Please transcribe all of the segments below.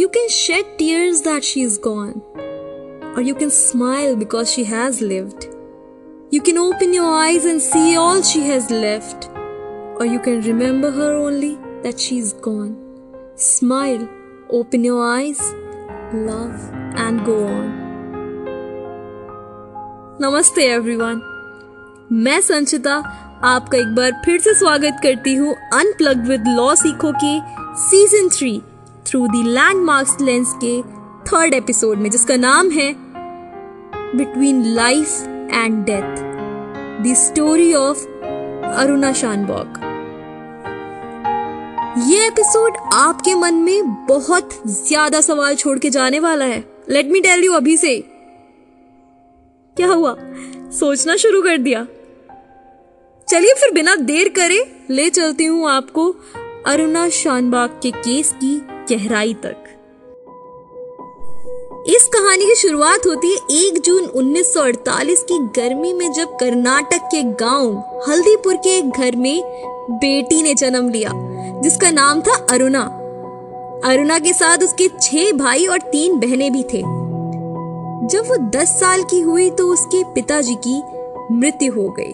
You can shed tears that she is gone, or you can smile because she has lived. You can open your eyes and see all she has left, or you can remember her only that she is gone. Smile, open your eyes, love and go on. नमस्ते everyone, मैं संचिता आपका एक बार फिर से स्वागत करती हूँ unplugged with law सीखो के season 3 through the landmarks lens के 3rd एपिसोड में, जिसका नाम है between life and death, the story of Aruna Shanbaug. ये एपिसोड आपके मन में बहुत ज्यादा सवाल छोड़ के जाने वाला है। लेट मी टेल यू अभी से। क्या हुआ, सोचना शुरू कर दिया? चलिए फिर बिना देर करे ले चलती हूँ आपको अरुणा शानबाग के केस की गहराई तक। इस कहानी की शुरुआत होती है 1 जून 1948 की गर्मी में, जब कर्नाटक के गांव हल्दीपुर के एक घर में बेटी ने जन्म लिया, जिसका नाम था अरुणा। अरुणा के साथ उसके 6 भाई और 3 बहनें भी थे। जब वो 10 साल की हुई तो उसके पिताजी की मृत्यु हो गई,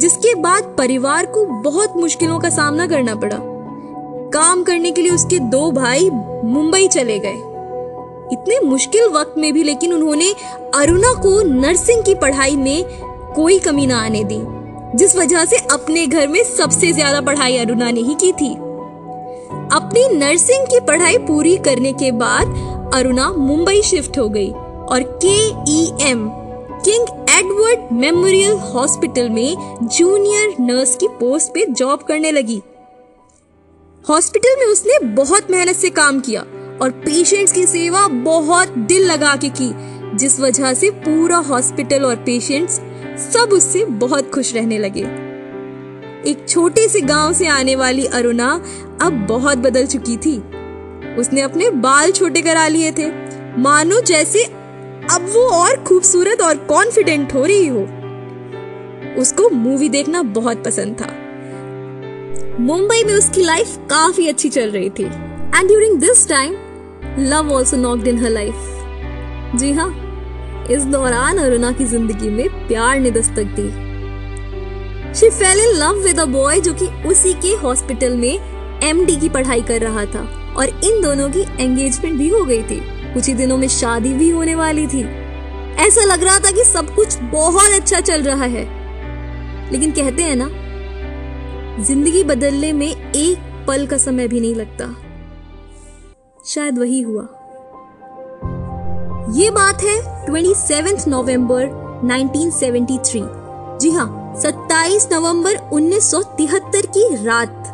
जिसके बाद परिवार को बहुत मुश्किलों का सामना करना पड़ा। काम करने के लिए उसके 2 भाई मुंबई चले गए। इतने मुश्किल वक्त में भी लेकिन उन्होंने अरुणा को नर्सिंग की पढ़ाई में कोई कमी ना आने दी, जिस वजह से अपने घर में सबसे ज्यादा पढ़ाई अरुणा ने ही की थी। अपनी नर्सिंग की पढ़ाई पूरी करने के बाद अरुणा मुंबई शिफ्ट हो गई और K E M king Edward memorial hospital में जूनियर नर्स की पोस्ट पे जॉब करने लगी। हॉस्पिटल में उसने बहुत मेहनत से काम किया और पेशेंट्स की सेवा बहुत दिल लगा के की, जिस वजह से पूरा हॉस्पिटल और पेशेंट्स सब उससे बहुत खुश रहने लगे। एक छोटे से गांव से आने वाली अरुणा अब बहुत बदल चुकी थी। उसने अपने बाल छोटे करा लिए थे, मानो जैसे अब वो और खूबसूरत और कॉन्फिडेंट हो रही हो। उसको मूवी देखना बहुत पसंद था। मुंबई में उसकी लाइफ काफी अच्छी चल रही थी and during this time love also knocked in her life. जी हाँ, इस दौरान अरुणा की जिंदगी में प्यार ने दस्तक दी। She fell in love with a boy जो कि उसी के हॉस्पिटल में एमडी की पढ़ाई कर रहा था और इन दोनों की एंगेजमेंट भी हो गई थी। कुछ ही दिनों में शादी भी होने वाली थी। ऐसा लग रहा था कि सब कुछ बहुत अच्छा चल रहा है, लेकिन कहते हैं ना, जिंदगी बदलने में एक पल का समय भी नहीं लगता। शायद वही हुआ। ये बात है 27 नवंबर 1973। जी हाँ, 27 नवंबर 1973 की रात।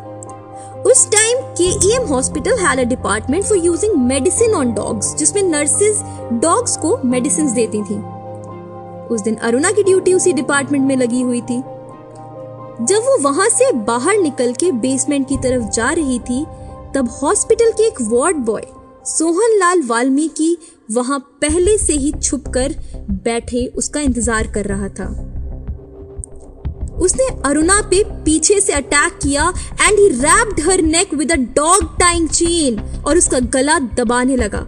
उस time KEM hospital had a department for using medicine on dogs, जिसमें नर्सेस डॉग्स को मेडिसिन देती थी। उस दिन अरुणा की ड्यूटी उसी डिपार्टमेंट में लगी हुई थी। जब वो वहां से बाहर निकल के बेसमेंट की तरफ जा रही थी, तब हॉस्पिटल के एक वार्ड बॉय सोहनलाल वाल्मीकि वहां पहले से ही छुपकर बैठे उसका इंतजार कर रहा था। उसने अरुणा पे पीछे से अटैक किया and he wrapped her neck with a dog tying chain और उसका गला दबाने लगा।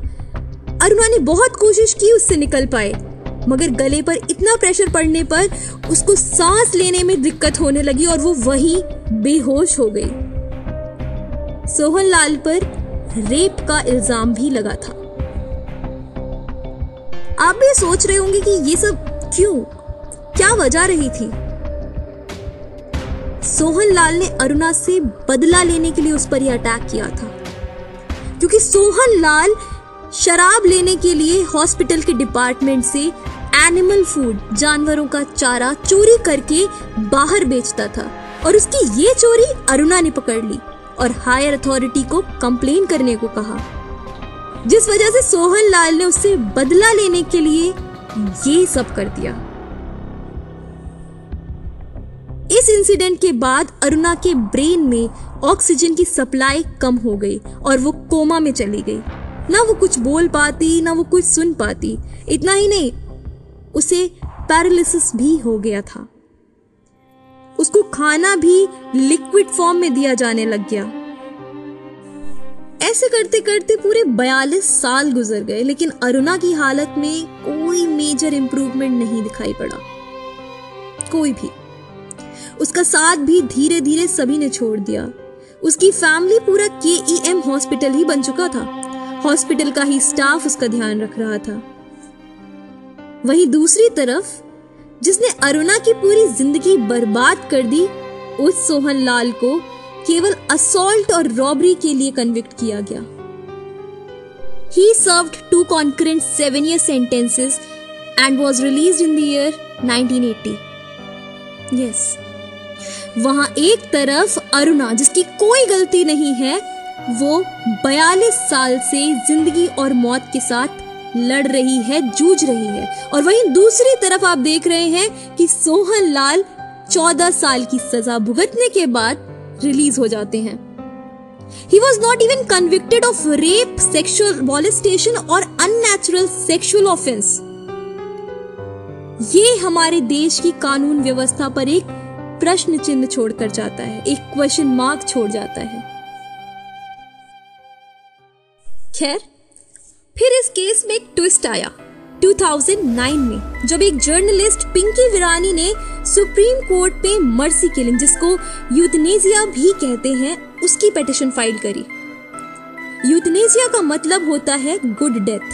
अरुणा ने बहुत कोशिश की उससे निकल पाए, मगर गले पर इतना प्रेशर पड़ने पर उसको सांस लेने में दिक्कत होने लगी और वो वहीं बेहोश हो गई। सोहनलाल पर रेप का इल्जाम भी लगा था। आप भी सोच रहे होंगे कि ये सब क्यों, क्या वजह रही थी। सोहनलाल ने अरुणा से बदला लेने के लिए उस पर यह अटैक किया था, क्योंकि सोहनलाल शराब लेने के लिए हॉस्पिटल के डिपार्टमेंट से एनिमल फूड, जानवरों का चारा चोरी करके बाहर बेचता था और उसकी ये चोरी अरुणा ने पकड़ ली और हायर अथॉरिटी को कंप्लेन करने को कहा, जिस वजह से सोहनलाल ने उससे बदला लेने के लिए ये सब कर दिया। इस इंसिडेंट के बाद अरुणा के ब्रेन में ऑक्सीजन की सप्लाई कम हो गई और वो कोमा में चली गई। ना वो कुछ बोल पाती, ना वो कुछ सुन पाती। इतना ही नहीं, उसे पैरालिसिस भी हो गया था। उसको खाना भी लिक्विड फॉर्म में दिया जाने लग गया। ऐसे करते करते पूरे 42 साल गुजर गए, लेकिन अरुणा की हालत में कोई मेजर इंप्रूवमेंट नहीं दिखाई पड़ा, कोई भी। उसका साथ भी धीरे धीरे सभी ने छोड़ दिया। उसकी फैमिली पूरा KEM हॉस्पिटल ही बन चुका था। हॉस्पिटल का ही स्टाफ उसका ध्यान रख रहा था। वहीं दूसरी तरफ जिसने अरुणा की पूरी जिंदगी बर्बाद कर दी, उस सोहनलाल को केवल असॉल्ट और रॉबरी के लिए कन्विक्ट किया गया। He served 2 concurrent 7-year sentences and was released in the year 1980. Yes. वहां एक तरफ अरुणा, जिसकी कोई गलती नहीं है, वो 42 साल से जिंदगी और मौत के साथ लड़ रही है, जूझ रही है, और वहीं दूसरी तरफ आप देख रहे हैं कि सोहनलाल 14 साल की सजा भुगतने के बाद रिलीज हो जाते हैं। He was not even convicted of rape, sexual molestation और unnatural sexual offense। ये हमारे देश की कानून व्यवस्था पर एक प्रश्न चिन्ह छोड़कर जाता है, एक क्वेश्चन मार्क छोड़ जाता है। खैर, फिर इस केस में एक ट्विस्ट आया 2009 में, जब एक जर्नलिस्ट पिंकी विरानी ने सुप्रीम कोर्ट पे मर्सी किलिंग, जिसको यूथनेसिया भी कहते हैं, उसकी पिटीशन फाइल करी। यूथनेसिया का मतलब होता है good death,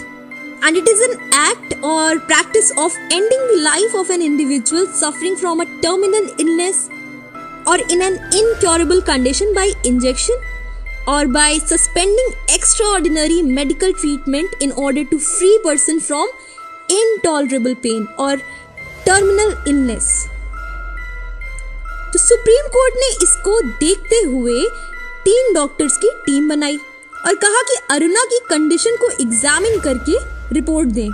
and it is an act और practice of ending the life of an individual suffering from a terminal illness और in an incurable condition by injection or by suspending extraordinary medical treatment in order to free person from intolerable pain or terminal illness। तो supreme court ने इसको देखते हुए 3 doctors की team बनाई और कहा कि अरुणा की कंडीशन को एग्जामिन करके रिपोर्ट दें।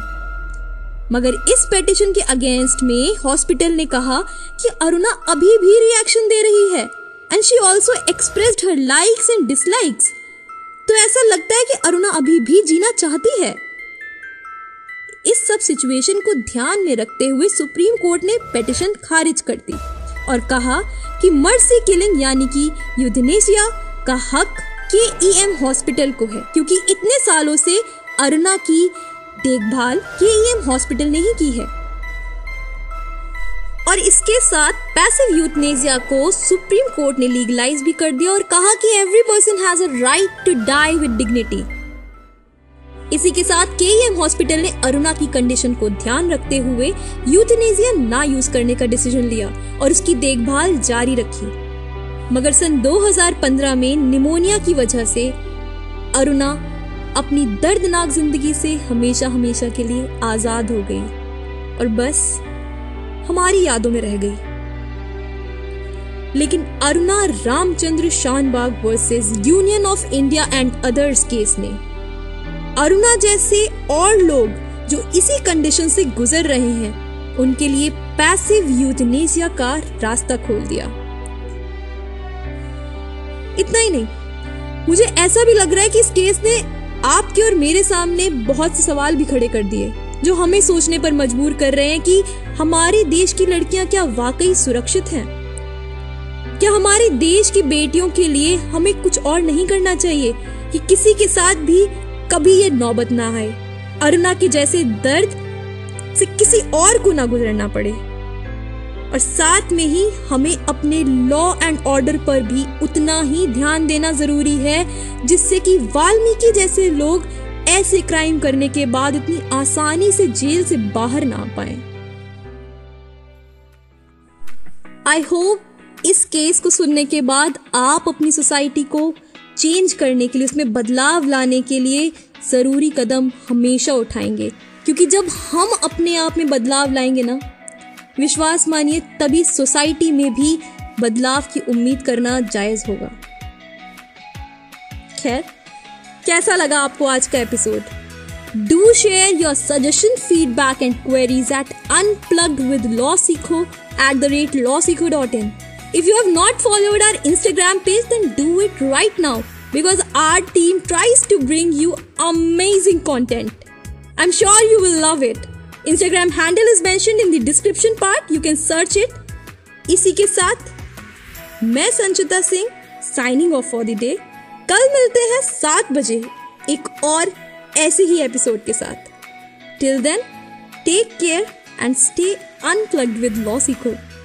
मगर इस पिटीशन के अगेंस्ट में हॉस्पिटल ने कहा कि अरुणा अभी भी रिएक्शन दे रही है, and she also expressed her likes and dislikes। तो ऐसा लगता है कि अरुणा अभी भी जीना चाहती है। इस सब सिचुएशन को ध्यान में रखते हुए सुप्रीम कोर्ट ने पिटीशन खारिज कर दी और कहा कि मर्सी किलिंग यानी कि यूथनेसिया का हक KEM हॉस्पिटल को है, क्योंकि इतने सालों से अरुणा की देखभाल KEM हॉस्पिटल ने ही की है। और इसके साथ पैसिव यूथनेसिया को सुप्रीम कोर्ट ने लीगलाइज भी कर दिया और कहा कि every person has a right to die with dignity. इसी के साथ KEM हॉस्पिटल ने अरुणा की कंडीशन को ध्यान रखते हुए यूथनेसिया ना यूज करने का डिसीजन लिया और उसकी देखभाल जारी रखी। मगर सन 2015 में निमोनिया की वजह से अरुणा अपनी दर्दनाक जिंदगी से हमेशा हमेशा के लिए आजाद हो गई और बस हमारी यादों में रह गई। लेकिन Aruna Ramchandra Shanbaug versus union of India and others case ने अरुणा जैसे और लोग जो इसी कंडीशन से गुजर रहे हैं, उनके लिए पैसिव यूथनेसिया का रास्ता खोल दिया। इतना ही नहीं, मुझे ऐसा भी लग रहा है कि इस केस ने आपके और मेरे सामने बहुत से सवाल भी खड़े कर दिए, जो हमें सोचने पर मजबूर कर रहे हैं कि हमारे देश की लड़कियां क्या वाकई सुरक्षित हैं? क्या हमारे देश की बेटियों के लिए हमें कुछ और नहीं करना चाहिए कि किसी के साथ भी कभी ये नौबत ना आए, अरुणा के जैसे दर्द से किसी और को ना गुजरना पड़े? और साथ में ही हमें अपने लॉ एंड ऑर्डर पर भी उतना ही ध्यान देना जरूरी है, जिससे कि वाल्मीकि जैसे लोग ऐसे क्राइम करने के बाद इतनी आसानी से जेल से बाहर ना आ पाए। आई होप इस केस को सुनने के बाद आप अपनी सोसाइटी को चेंज करने के लिए, उसमें बदलाव लाने के लिए जरूरी कदम हमेशा उठाएंगे, क्योंकि जब हम अपने आप में बदलाव लाएंगे ना, विश्वास मानिए तभी सोसाइटी में भी बदलाव की उम्मीद करना जायज होगा। खैर, कैसा लगा आपको आज का episode? Do share your suggestion, feedback and queries at unpluggedwithlawseekho@lawseekho.in। If you have not followed our Instagram page, then do it right now, because our team tries to bring you amazing content. I'm sure you will love it. Instagram handle is mentioned in the description part. You can search it. इसी के साथ मैं संचिता Singh signing off for the day. कल मिलते हैं 7 बजे एक और ऐसे ही एपिसोड के साथ। Till then take care and stay unplugged with law सीखो।